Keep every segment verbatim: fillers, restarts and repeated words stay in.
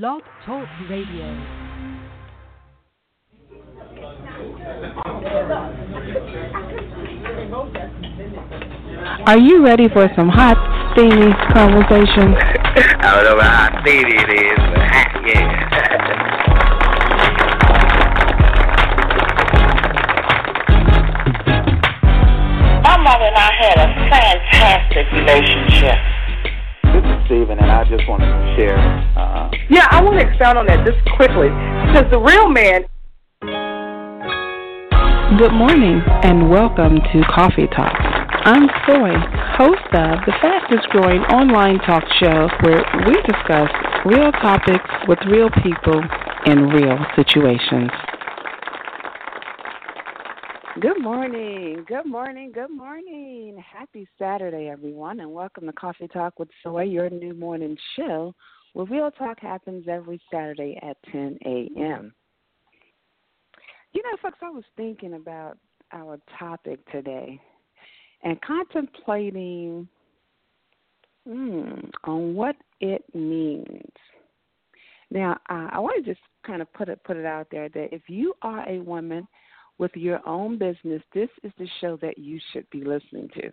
Blog Talk Radio. Are you ready for some hot, steamy conversation? I don't know how steamy it is, but hot, yeah. My mother and I had a fantastic relationship. This is Stephen, and I just want to share. Uh, yeah, I want to expound on that just quickly, because the real man... Good morning, and welcome to Coffee Talk. I'm Soy, host of the fastest-growing online talk show where we discuss real topics with real people in real situations. Good morning, good morning, good morning. Happy Saturday, everyone, and welcome to Coffee Talk with Soy, your new morning show, where real talk happens every Saturday at ten a.m. You know, folks, I was thinking about our topic today, and contemplating mm, on what it means. Now, uh, I want to just kind of put it put it out there that if you are a woman with your own business, this is the show that you should be listening to.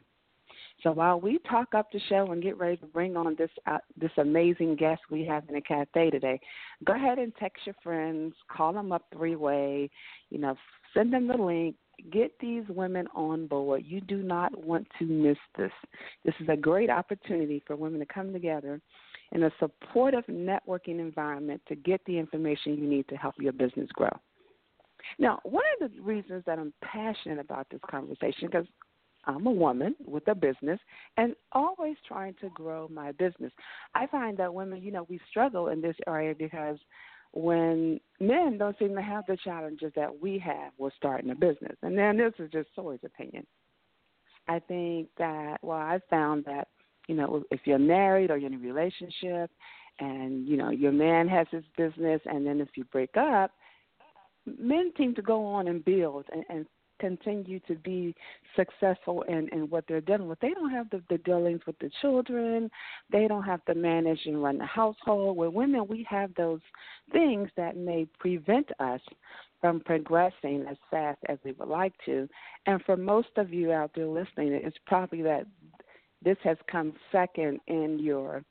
So while we talk up the show and get ready to bring on this uh, this amazing guest we have in the cafe today, go ahead and text your friends, call them up three-way, you know, send them the link. Get these women on board. You do not want to miss this. This is a great opportunity for women to come together in a supportive networking environment to get the information you need to help your business grow. Now, one of the reasons that I'm passionate about this conversation, because I'm a woman with a business and always trying to grow my business. I find that women, you know, we struggle in this area because when men don't seem to have the challenges that we have with starting a business. And then this is just Soy's opinion. I think that, well, I found that, you know, if you're married or you're in a relationship and, you know, your man has his business, and then if you break up, men seem to go on and build and, and continue to be successful in, in what they're dealing with. They don't have the, the dealings with the children. They don't have to manage and run the household. With women, we have those things that may prevent us from progressing as fast as we would like to. And for most of you out there listening, it's probably that this has come second in your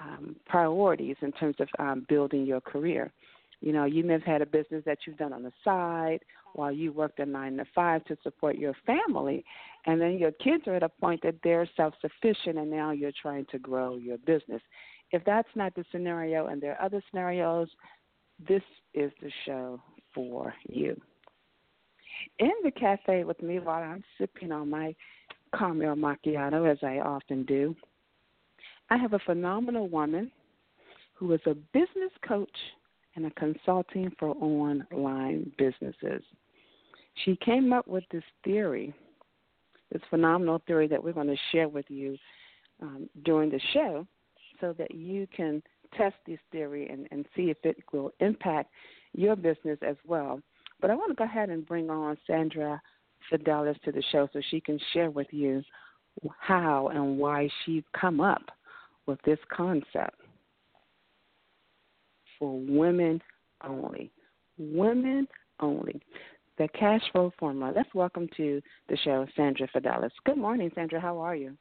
um, priorities in terms of um, building your career. You know, you may have had a business that you've done on the side while you worked a nine to five to support your family, and then your kids are at a point that they're self-sufficient, and now you're trying to grow your business. If that's not the scenario and there are other scenarios, this is the show for you. In the cafe with me while I'm sipping on my caramel macchiato, as I often do, I have a phenomenal woman who is a business coach and a consulting for online businesses. She came up with this theory, this phenomenal theory that we're going to share with you um, during the show so that you can test this theory and, and see if it will impact your business as well. But I want to go ahead and bring on Sandra Fidelis to the show so she can share with you how and why she's come up with this concept. For women only, women only, the cash flow formula. Let's welcome to the show Sandra Fidelis. Good morning, Sandra. How are you?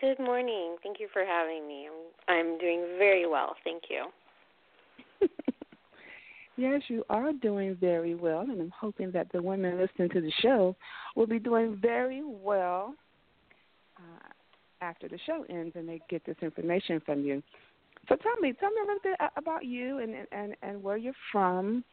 Good morning. Thank you for having me. I'm, I'm doing very well. Thank you. Yes, you are doing very well, and I'm hoping that the women listening to the show will be doing very well uh, after the show ends and they get this information from you. So tell me, tell me a little bit about you and, and, and where you're from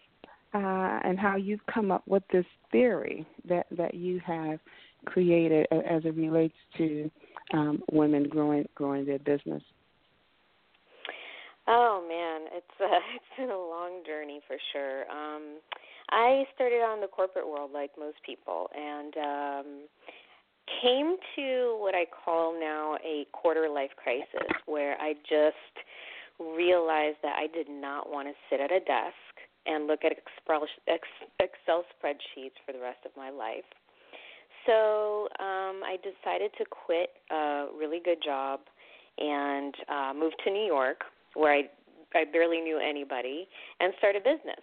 uh, and how you've come up with this theory that, that you have created as it relates to um, women growing growing their business. Oh, man, it's, uh, it's been a long journey for sure. Um, I started out in the corporate world like most people and um, came to what I call now a quarter-life crisis where I just realized that I did not want to sit at a desk and look at Excel spreadsheets for the rest of my life. So um, I decided to quit a really good job and uh, move to New York, where I I barely knew anybody, and start a business.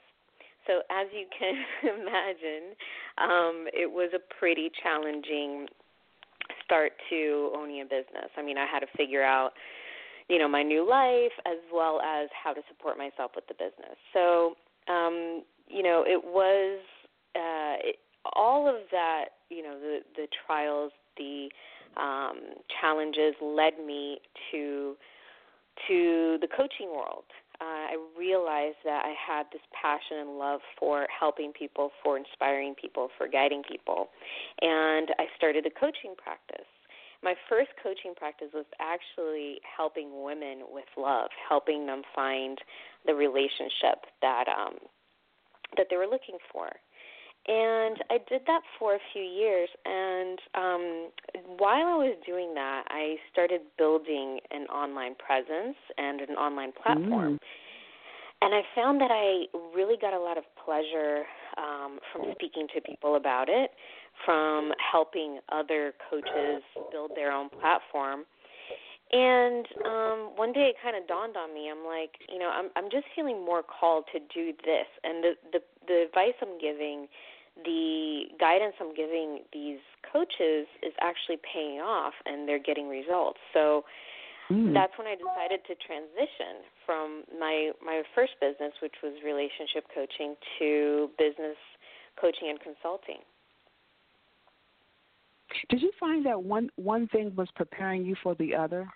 So as you can imagine, um, it was a pretty challenging start to owning a business. I mean, I had to figure out, you know, my new life as well as how to support myself with the business. So, um, you know, it was uh, it, all of that, you know, the, the trials, the um, challenges led me to to the coaching world. Uh, I realized that I had this passion and love for helping people, for inspiring people, for guiding people. And I started a coaching practice. My first coaching practice was actually helping women with love, helping them find the relationship that um, that they were looking for. And I did that for a few years, and um, while I was doing that, I started building an online presence and an online platform. Mm. And I found that I really got a lot of pleasure um, from speaking to people about it, from helping other coaches build their own platform. And um, one day it kind of dawned on me. I'm like, you know, I'm, I'm just feeling more called to do this. And the, the, the advice I'm giving, the guidance I'm giving these coaches is actually paying off, and they're getting results. So mm. that's when I decided to transition from my, my first business, which was relationship coaching, to business coaching and consulting. Did you find that one, one thing was preparing you for the other?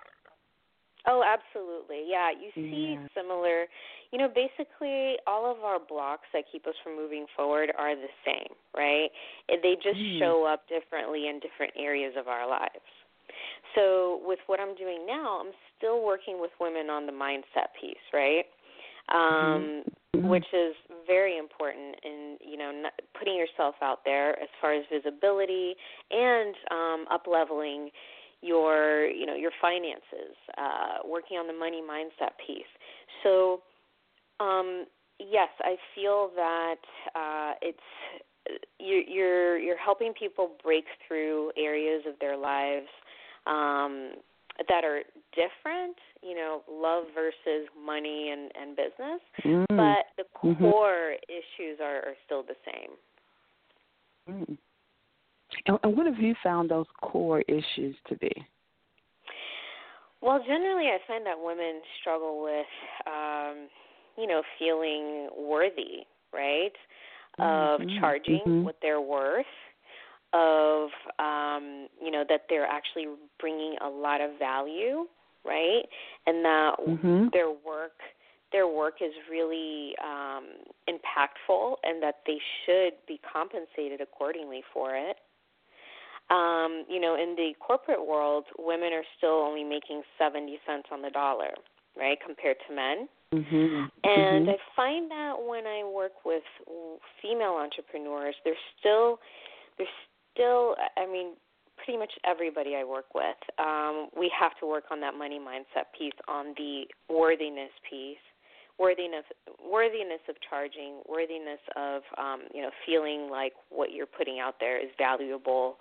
Oh, absolutely. Yeah, you see yeah. similar. You know, basically all of our blocks that keep us from moving forward are the same, right? They just mm. show up differently in different areas of our lives. So with what I'm doing now, I'm still working with women on the mindset piece, right? Um, mm-hmm. which is very important in, you know, not putting yourself out there as far as visibility and um, up-leveling your, you know, your finances, uh, working on the money mindset piece. So, um, yes, I feel that uh, it's you, you're you're helping people break through areas of their lives um, that are different, you know, love versus money and, and business, mm. but the core mm-hmm. issues are, are still the same. Mm. And, and what have you found those core issues to be? Well, generally I find that women struggle with, um, you know, feeling worthy, right, of mm-hmm. charging mm-hmm. what they're worth, of, um, you know, that they're actually bringing a lot of value, right, and that mm-hmm. their work their work is really um, impactful, and that they should be compensated accordingly for it. Um, you know, in the corporate world, women are still only making seventy cents on the dollar, right, compared to men. Mm-hmm. And mm-hmm. I find that when I work with female entrepreneurs, they're still, they're still, I mean, pretty much everybody I work with, um, we have to work on that money mindset piece, on the worthiness piece, worthiness, worthiness of charging, worthiness of, um, you know, feeling like what you're putting out there is valuable.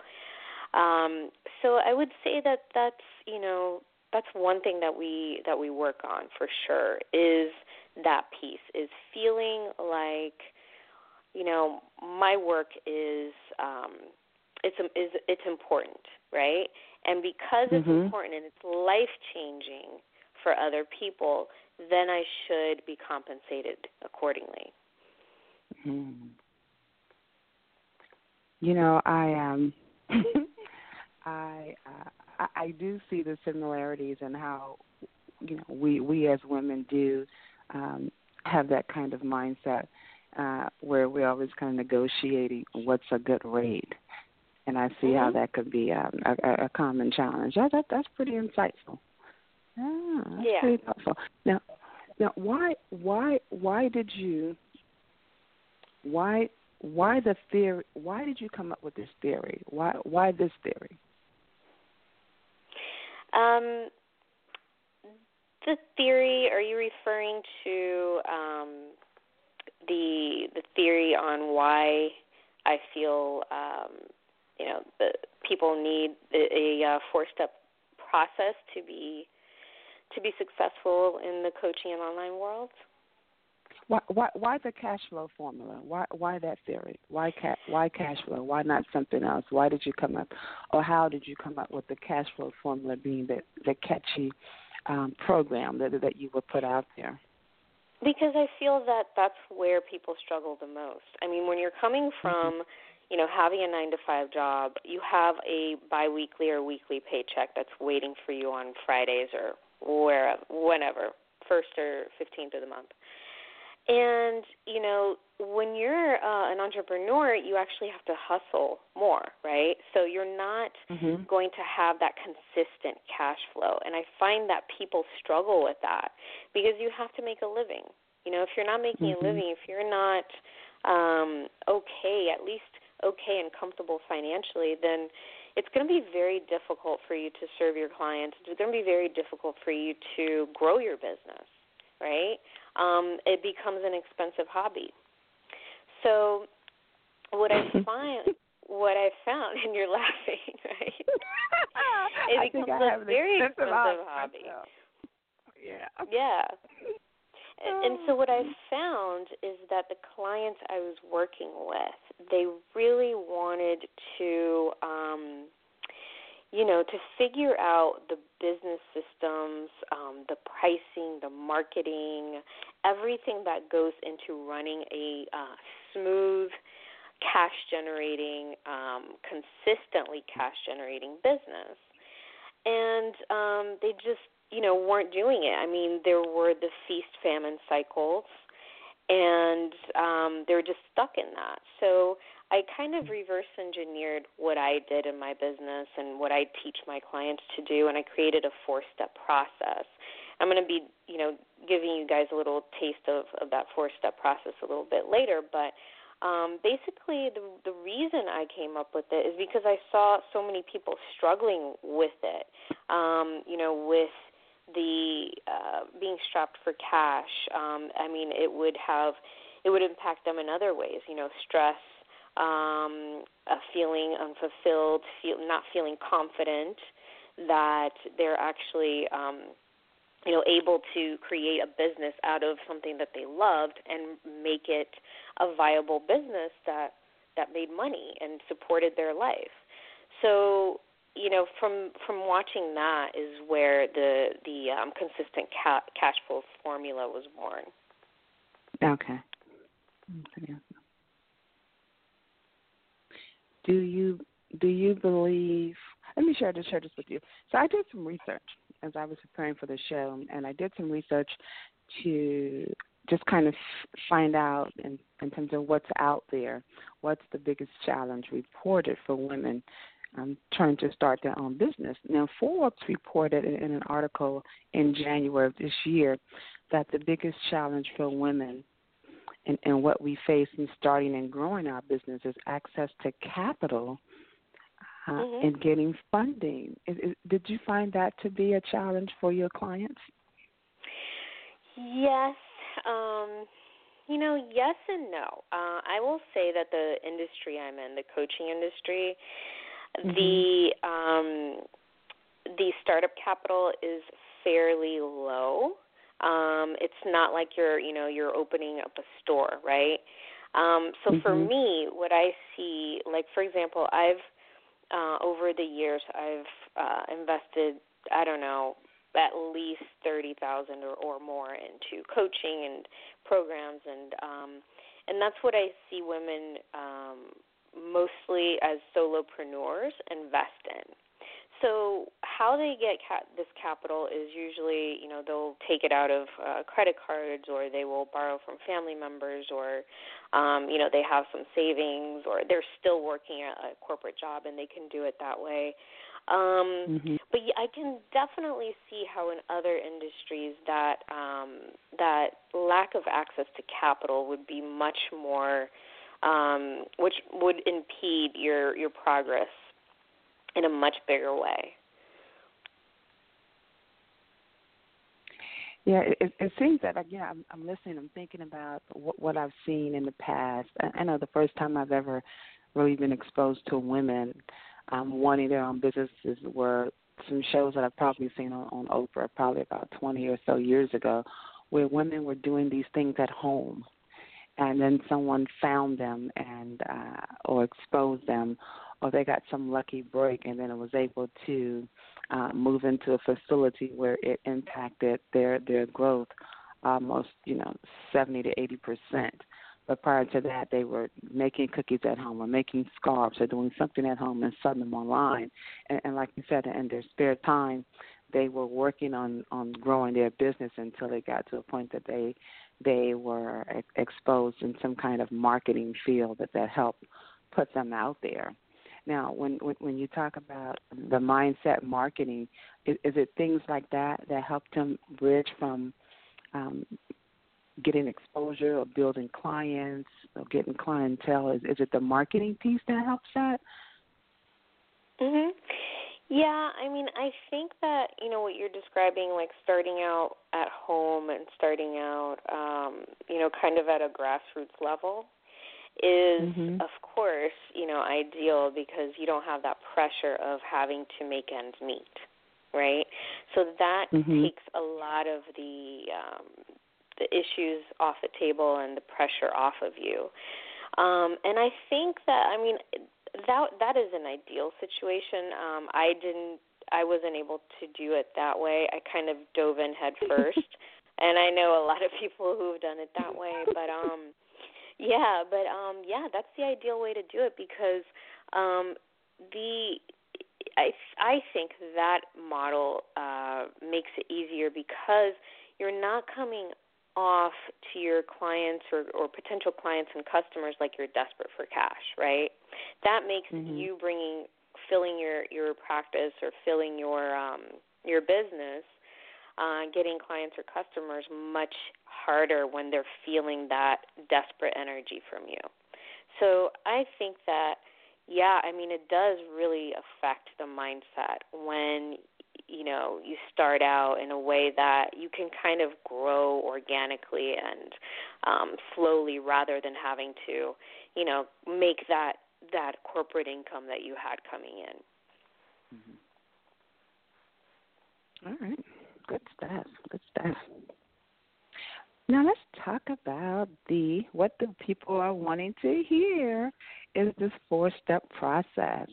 Um, so I would say that that's, you know, that's one thing that we, that we work on for sure, is that piece, is feeling like, you know, my work is, um, It's is it's important, right? And because it's mm-hmm. important and it's life-changing for other people, then I should be compensated accordingly. Mm-hmm. You know, I um, I uh, I do see the similarities in how, you know, we we as women do um, have that kind of mindset uh, where we're always kind of negotiating what's a good rate. And I see mm-hmm. how that could be um, a, a common challenge. That, that, that's pretty insightful. Yeah, that's yeah. pretty thoughtful. Now, now, why, why, why did you, why, why the theory? Why did you come up with this theory? Why, why this theory? Um, the theory. Are you referring to um, the the theory on why I feel? Um, You know, the people need a, a four-step process to be to be successful in the coaching and online world? Why, why, why the cash flow formula? Why, why that theory? Why, ca- why cash flow? Why not something else? Why did you come up, or how did you come up with the cash flow formula being the, the catchy um, program that that you would put out there? Because I feel that that's where people struggle the most. I mean, when you're coming from, you know, having a nine to five job, you have a biweekly or weekly paycheck that's waiting for you on Fridays or wherever, whenever, first or fifteenth of the month. And, you know, when you're uh, an entrepreneur, you actually have to hustle more, right? So you're not mm-hmm. going to have that consistent cash flow. And I find that people struggle with that because you have to make a living. You know, if you're not making mm-hmm. a living, if you're not um, okay, at least okay and comfortable financially, then it's going to be very difficult for you to serve your clients. It's going to be very difficult for you to grow your business, right? Um, it becomes an expensive hobby. So what I find, what I found, and you're laughing, right? It I becomes think I a have very expensive, expensive hobby. Myself. Yeah. Yeah. And, and so what I found is that the clients I was working with, they really wanted to, um, you know, to figure out the business systems, um, the pricing, the marketing, everything that goes into running a uh, smooth, cash-generating, um, consistently cash-generating business. And um, they just, you know, weren't doing it. I mean, there were the feast-famine cycles, and um, they were just stuck in that. So I kind of reverse engineered what I did in my business and what I teach my clients to do, and I created a four-step process. I'm going to be, you know, giving you guys a little taste of, of that four-step process a little bit later, but um, basically the, the reason I came up with it is because I saw so many people struggling with it, um, you know, with the uh, being strapped for cash. Um, I mean, it would have, it would impact them in other ways, you know, stress, Um, a feeling unfulfilled, feel, not feeling confident that they're actually, um, you know, able to create a business out of something that they loved and make it a viable business that, that made money and supported their life. So, you know, from from watching that is where the, the um, consistent ca- cash flow formula was born. Okay. Okay. Do you do you believe – let me share this, share this with you. So I did some research as I was preparing for the show, and I did some research to just kind of find out in, in terms of what's out there, what's the biggest challenge reported for women um, trying to start their own business. Now, Forbes reported in, in an article in January of this year that the biggest challenge for women – And, and what we face in starting and growing our business is access to capital uh, mm-hmm. and getting funding. Is, is, did you find that to be a challenge for your clients? Yes. Um, you know, yes and no. Uh, I will say that the industry I'm in, the coaching industry, mm-hmm. the um, the startup capital is fairly low. Um, it's not like you're, you know, you're opening up a store, right? Um, so mm-hmm. for me, what I see, like, for example, I've, uh, over the years, I've uh, invested, I don't know, at least thirty thousand dollars or, or more into coaching and programs. And, um, and that's what I see women um, mostly as solopreneurs invest in. So how they get ca- this capital is usually, you know, they'll take it out of uh, credit cards, or they will borrow from family members, or, um, you know, they have some savings, or they're still working at a corporate job and they can do it that way. Um, mm-hmm. But I can definitely see how in other industries that um, that lack of access to capital would be much more, um, which would impede your, your progress in a much bigger way. Yeah, it, it seems that, again, I'm, I'm listening, I'm thinking about what, what I've seen in the past. I, I know the first time I've ever really been exposed to women um, wanting their own businesses were some shows that I've probably seen on, on Oprah probably about twenty or so years ago, where women were doing these things at home, and then someone found them and uh, or exposed them, or they got some lucky break, and then it was able to uh, move into a facility where it impacted their, their growth almost, you know, seventy to eighty percent. But prior to that, they were making cookies at home or making scarves or doing something at home and selling them online. And, and like you said, in their spare time, they were working on, on growing their business until it got to a point that they they were ex- exposed in some kind of marketing field that, that helped put them out there. Now, when when you talk about the mindset marketing, is, is it things like that that helped them bridge from um, getting exposure or building clients or getting clientele? Is, is it the marketing piece that helps that? Mm-hmm. Yeah, I mean, I think that, you know, what you're describing, like starting out at home and starting out, um, you know, kind of at a grassroots level, is, mm-hmm. of course, you know, ideal because you don't have that pressure of having to make ends meet, right? So that mm-hmm. takes a lot of the um, the issues off the table and the pressure off of you. Um, and I think that, I mean, that that is an ideal situation. Um, I didn't, I wasn't able to do it that way. I kind of dove in head first, and I know a lot of people who've done it that way, but um. Yeah, but, um, yeah, that's the ideal way to do it because um, the I, I think that model uh, makes it easier because you're not coming off to your clients or, or potential clients and customers like you're desperate for cash, right? That makes mm-hmm. you bringing filling your, your practice or filling your, um, your business, Uh, getting clients or customers much harder when they're feeling that desperate energy from you. So I think that, yeah, I mean, it does really affect the mindset when, you know, you start out in a way that you can kind of grow organically and um, slowly rather than having to, you know, make that, that corporate income that you had coming in. Mm-hmm. All right. Good stuff, good stuff. Now let's talk about the what the people are wanting to hear is this four-step process.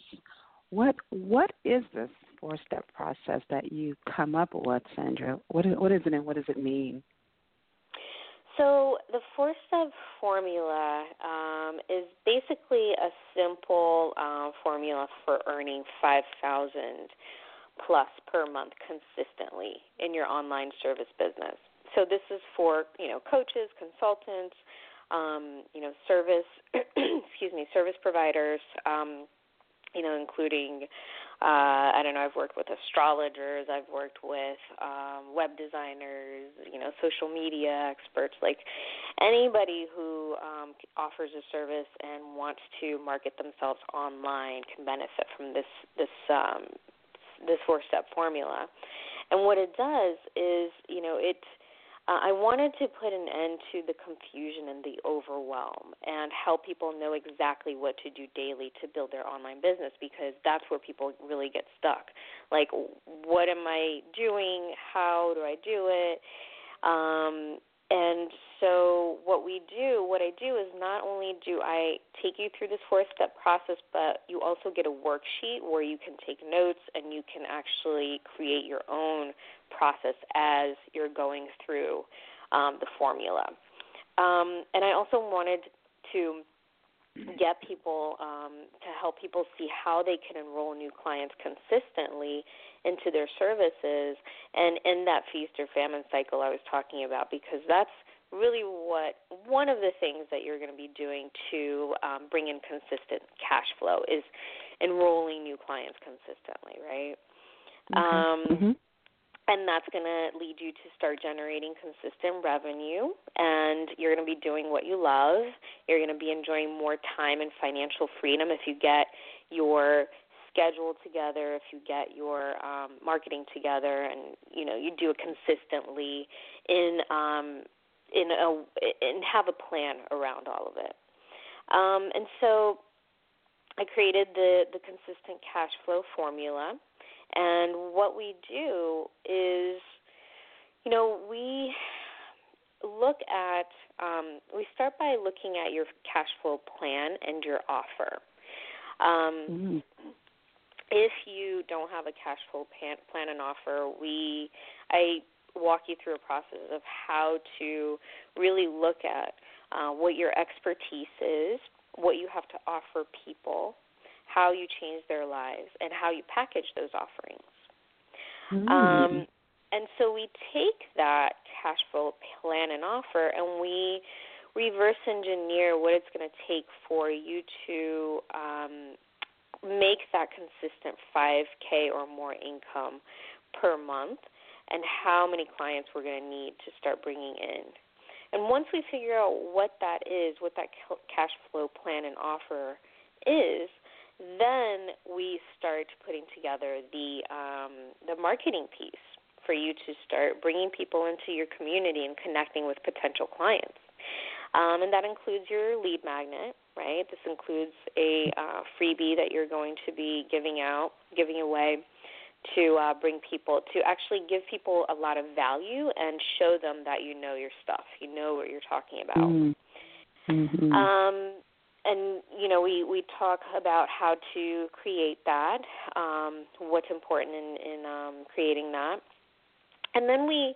What What is this four-step process that you come up with, Sandra? What is, what is it and what does it mean? So the four-step formula um, is basically a simple uh, formula for earning five thousand dollars plus per month consistently in your online service business. So this is for, you know, coaches, consultants, um, you know, service, excuse me, service providers, um, you know, including, uh, I don't know, I've worked with astrologers, I've worked with um, web designers, you know, social media experts, like anybody who um, offers a service and wants to market themselves online can benefit from this, this um this four-step formula. And what it does is, you know, it's, uh, I wanted to put an end to the confusion and the overwhelm and help people know exactly what to do daily to build their online business because that's where people really get stuck. Like, what am I doing? How do I do it? Um, and so what we do, what I do is not only do I take you through this four-step process, but you also get a worksheet where you can take notes and you can actually create your own process as you're going through um, the formula. Um, and I also wanted to get people um, to help people see how they can enroll new clients consistently into their services and end that feast or famine cycle I was talking about because that's really what one of the things that you're going to be doing to um, bring in consistent cash flow is enrolling new clients consistently, right? Mm-hmm. Um, mm-hmm. And that's going to lead you to start generating consistent revenue, and you're going to be doing what you love. You're going to be enjoying more time and financial freedom if you get your schedule together, if you get your um, marketing together, and, you know, you do it consistently in um, in a and have a plan around all of it. Um, and so I created the, the consistent cash flow formula. And what we do is, you know, we look at, um, we start by looking at your cash flow plan and your offer. Um, mm-hmm. If you don't have a cash flow plan, plan and offer, we, I walk you through a process of how to really look at uh, what your expertise is, what you have to offer people, how you change their lives, and how you package those offerings. Mm-hmm. Um, and so we take that cash flow plan and offer, and we reverse engineer what it's going to take for you to um, make that consistent five K or more income per month, and how many clients we're going to need to start bringing in. And once we figure out what that is, what that cash flow plan and offer is, then we start putting together the um, the marketing piece for you to start bringing people into your community and connecting with potential clients. Um, and that includes your lead magnet, right? This includes a uh, freebie that you're going to be giving out, giving away to uh, bring people, to actually give people a lot of value and show them that you know your stuff, you know what you're talking about. Mm-hmm. Um, and, you know, we, we talk about how to create that, um, what's important in, in um, creating that. And then we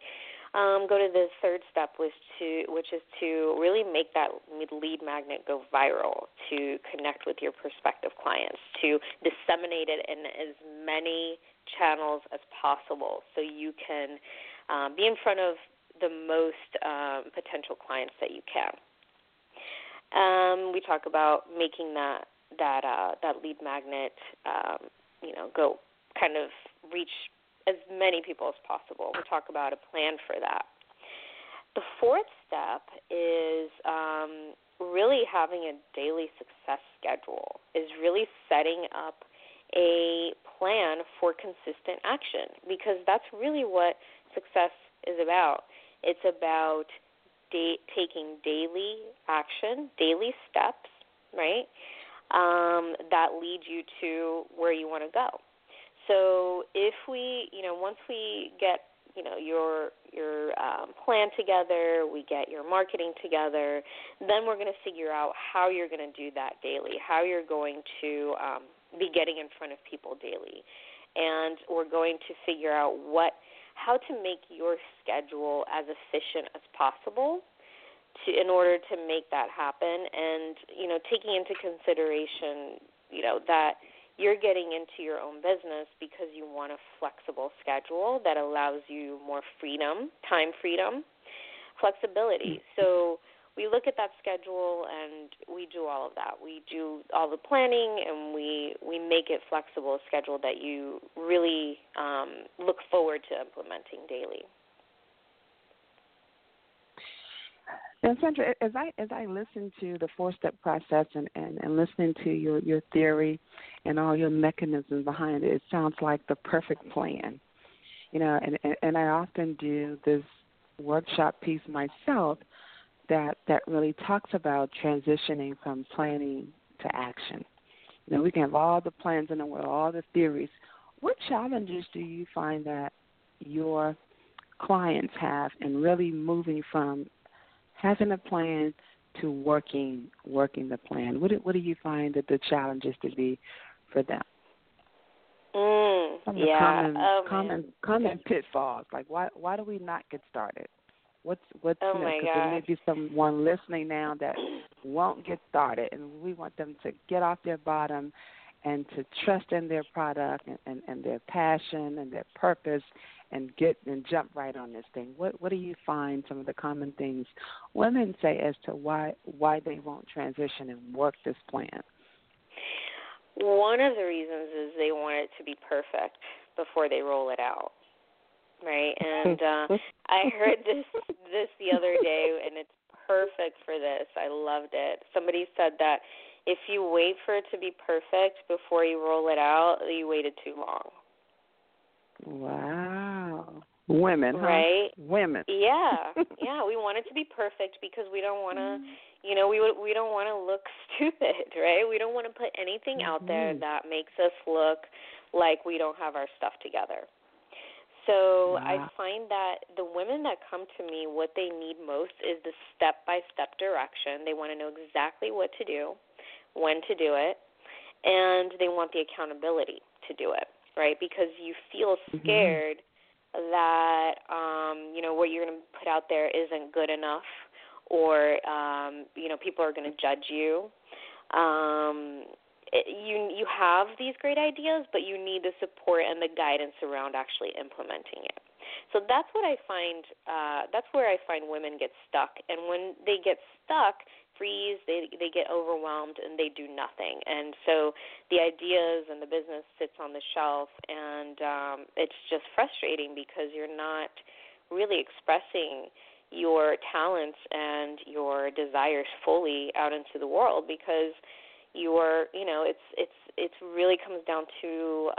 um, go to the third step, which to which is to really make that lead magnet go viral, to connect with your prospective clients, to disseminate it in as many channels as possible, so you can um, be in front of the most um, potential clients that you can. Um, we talk about making that that uh, that lead magnet, um, you know, go kind of reach as many people as possible. We'll talk about a plan for that. The fourth step is um, really having a daily success schedule, is really setting up a plan for consistent action, because that's really what success is about. It's about da- taking daily action, daily steps, right, um, that lead you to where you want to go. So if we, you know, once we get, you know, your your um, plan together, we get your marketing together, then we're going to figure out how you're going to do that daily, how you're going to um, be getting in front of people daily. And we're going to figure out what, how to make your schedule as efficient as possible to, in order to make that happen. And, you know, taking into consideration, you know, that you're getting into your own business because you want a flexible schedule that allows you more freedom, time freedom, flexibility. So we look at that schedule and we do all of that. We do all the planning, and we, we make it flexible, a schedule that you really um, look forward to implementing daily. And Sandra, as I as I listen to the four-step process and, and, and listening to your, your theory and all your mechanisms behind it, it sounds like the perfect plan. You know, and, and, and I often do this workshop piece myself that, that really talks about transitioning from planning to action. You know, we can have all the plans in the world, all the theories. What challenges do you find that your clients have in really moving from having a plan to working working the plan? What do, what do you find that the challenges to be for them? Mm, yeah, common oh, common, common pitfalls. Like why why do we not get started? What's what's oh, you know, because there may be someone listening now that won't get started, and we want them to get off their bottom and to trust in their product and, and, and their passion and their purpose, and get and jump right on this thing. What what do you find some of the common things women say as to why why they won't transition and work this plan? One of the reasons is they want it to be perfect before they roll it out, right? And uh, I heard this this the other day, and it's perfect for this. I loved it. Somebody said that if you wait for it to be perfect before you roll it out, you waited too long. Wow. Women, huh? Right? Women. Yeah, yeah. We want it to be perfect because we don't want to, you know, we we don't want to look stupid, right? We don't want to put anything mm-hmm. out there that makes us look like we don't have our stuff together. So wow. I find that the women that come to me, what they need most is the step-by-step direction. They want to know exactly what to do, when to do it, and they want the accountability to do it, right? Because you feel scared mm-hmm. that, um, you know, what you're going to put out there isn't good enough or, um, you know, people are going to judge you. Um It, you you have these great ideas, but you need the support and the guidance around actually implementing it. So that's what I find, uh, that's where I find women get stuck. And when they get stuck, freeze, they, they get overwhelmed and they do nothing. And so the ideas and the business sits on the shelf, and um, it's just frustrating because you're not really expressing your talents and your desires fully out into the world because Your, you know, it's it's it's really comes down to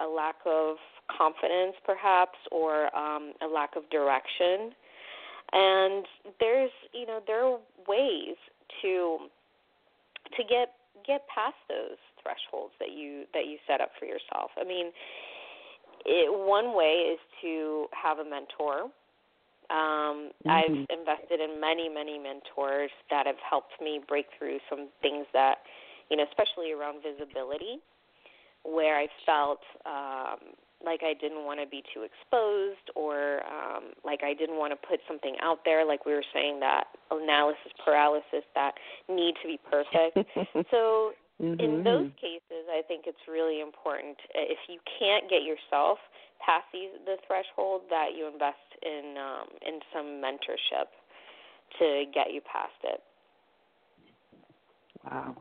a lack of confidence, perhaps, or um, a lack of direction. And there's, you know, there are ways to to get get past those thresholds that you that you set up for yourself. I mean, it, one way is to have a mentor. Um, mm-hmm. I've invested in many, many mentors that have helped me break through some things that. You know, especially around visibility, where I felt um, like I didn't want to be too exposed or um, like I didn't want to put something out there, like we were saying, that analysis paralysis, that need to be perfect. So mm-hmm. in those cases, I think it's really important if you can't get yourself past these, the threshold that you invest in um, in some mentorship to get you past it. Wow.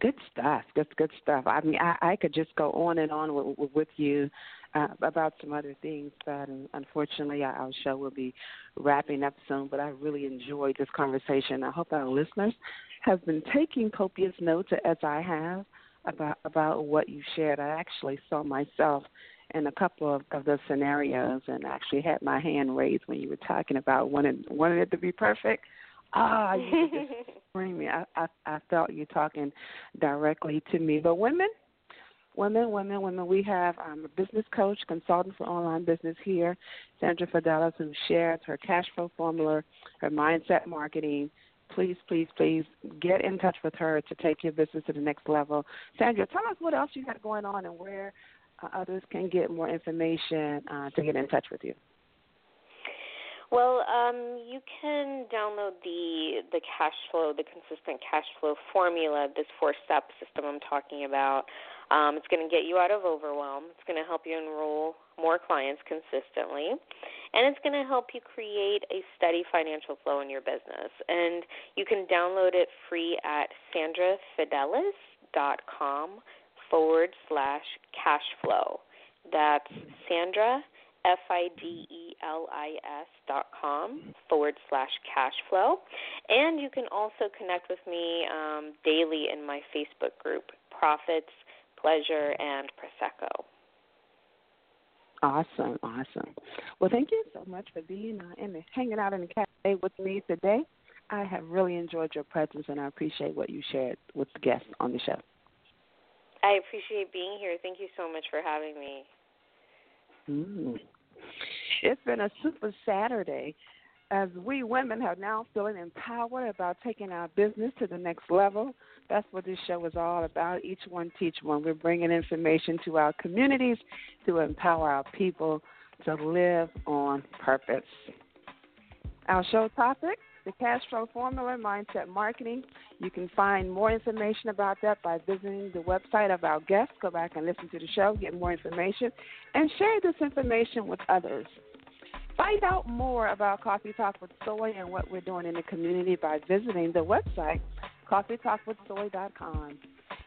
Good stuff. Good, good stuff. I mean, I, I could just go on and on with, with you uh, about some other things, but unfortunately, our show will be wrapping up soon. But I really enjoyed this conversation. I hope our listeners have been taking copious notes, as I have, about about what you shared. I actually saw myself in a couple of, of the scenarios, and actually had my hand raised when you were talking about wanting wanting it to be perfect. Ah, you just screaming. I, I, I felt you talking directly to me. But women, women, women, women, we have um, a business coach, consultant for online business here, Sandra Fidelis, who shares her cash flow formula, her mindset marketing. Please, please, please get in touch with her to take your business to the next level. Sandra, tell us what else you got going on and where uh, others can get more information uh, to get in touch with you. Well, um, you can download the the cash flow, the consistent cash flow formula, this four-step system I'm talking about. Um, it's going to get you out of overwhelm. It's going to help you enroll more clients consistently, and it's going to help you create a steady financial flow in your business. And you can download it free at sandrafidelis.com forward slash cash flow. That's Sandra. F-I-D-E-L-I-S dot com forward slash cash flow. And you can also connect with me um, daily in my Facebook group, Profits, Pleasure, and Prosecco. Awesome, awesome. Well, thank you so much for being uh, in the, hanging out in the cafe with me today. I have really enjoyed your presence, and I appreciate what you shared with the guests on the show. I appreciate being here. Thank you so much for having me. Mm. It's been a super Saturday as we women are now feeling empowered about taking our business to the next level. That's what this show is all about. Each one teach one. We're bringing information to our communities to empower our people to live on purpose. Our show topic, the Cash Flow Formula, Mindset Marketing. You can find more information about that by visiting the website of our guests. Go back and listen to the show, get more information, and share this information with others. Find out more about Coffee Talk with Soy and what we're doing in the community by visiting the website, coffee talk with soy dot com.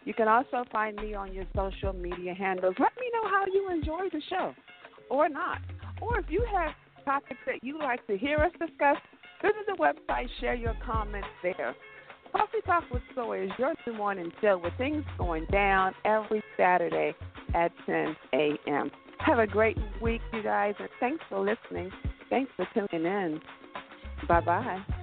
You can also find me on your social media handles. Let me know how you enjoy the show or not, or if you have topics that you like to hear us discuss, visit the website, share your comments there. Coffee Talk with Soy is your new morning show with things going down every Saturday at ten a.m. Have a great week, you guys, and thanks for listening. Thanks for tuning in. Bye-bye.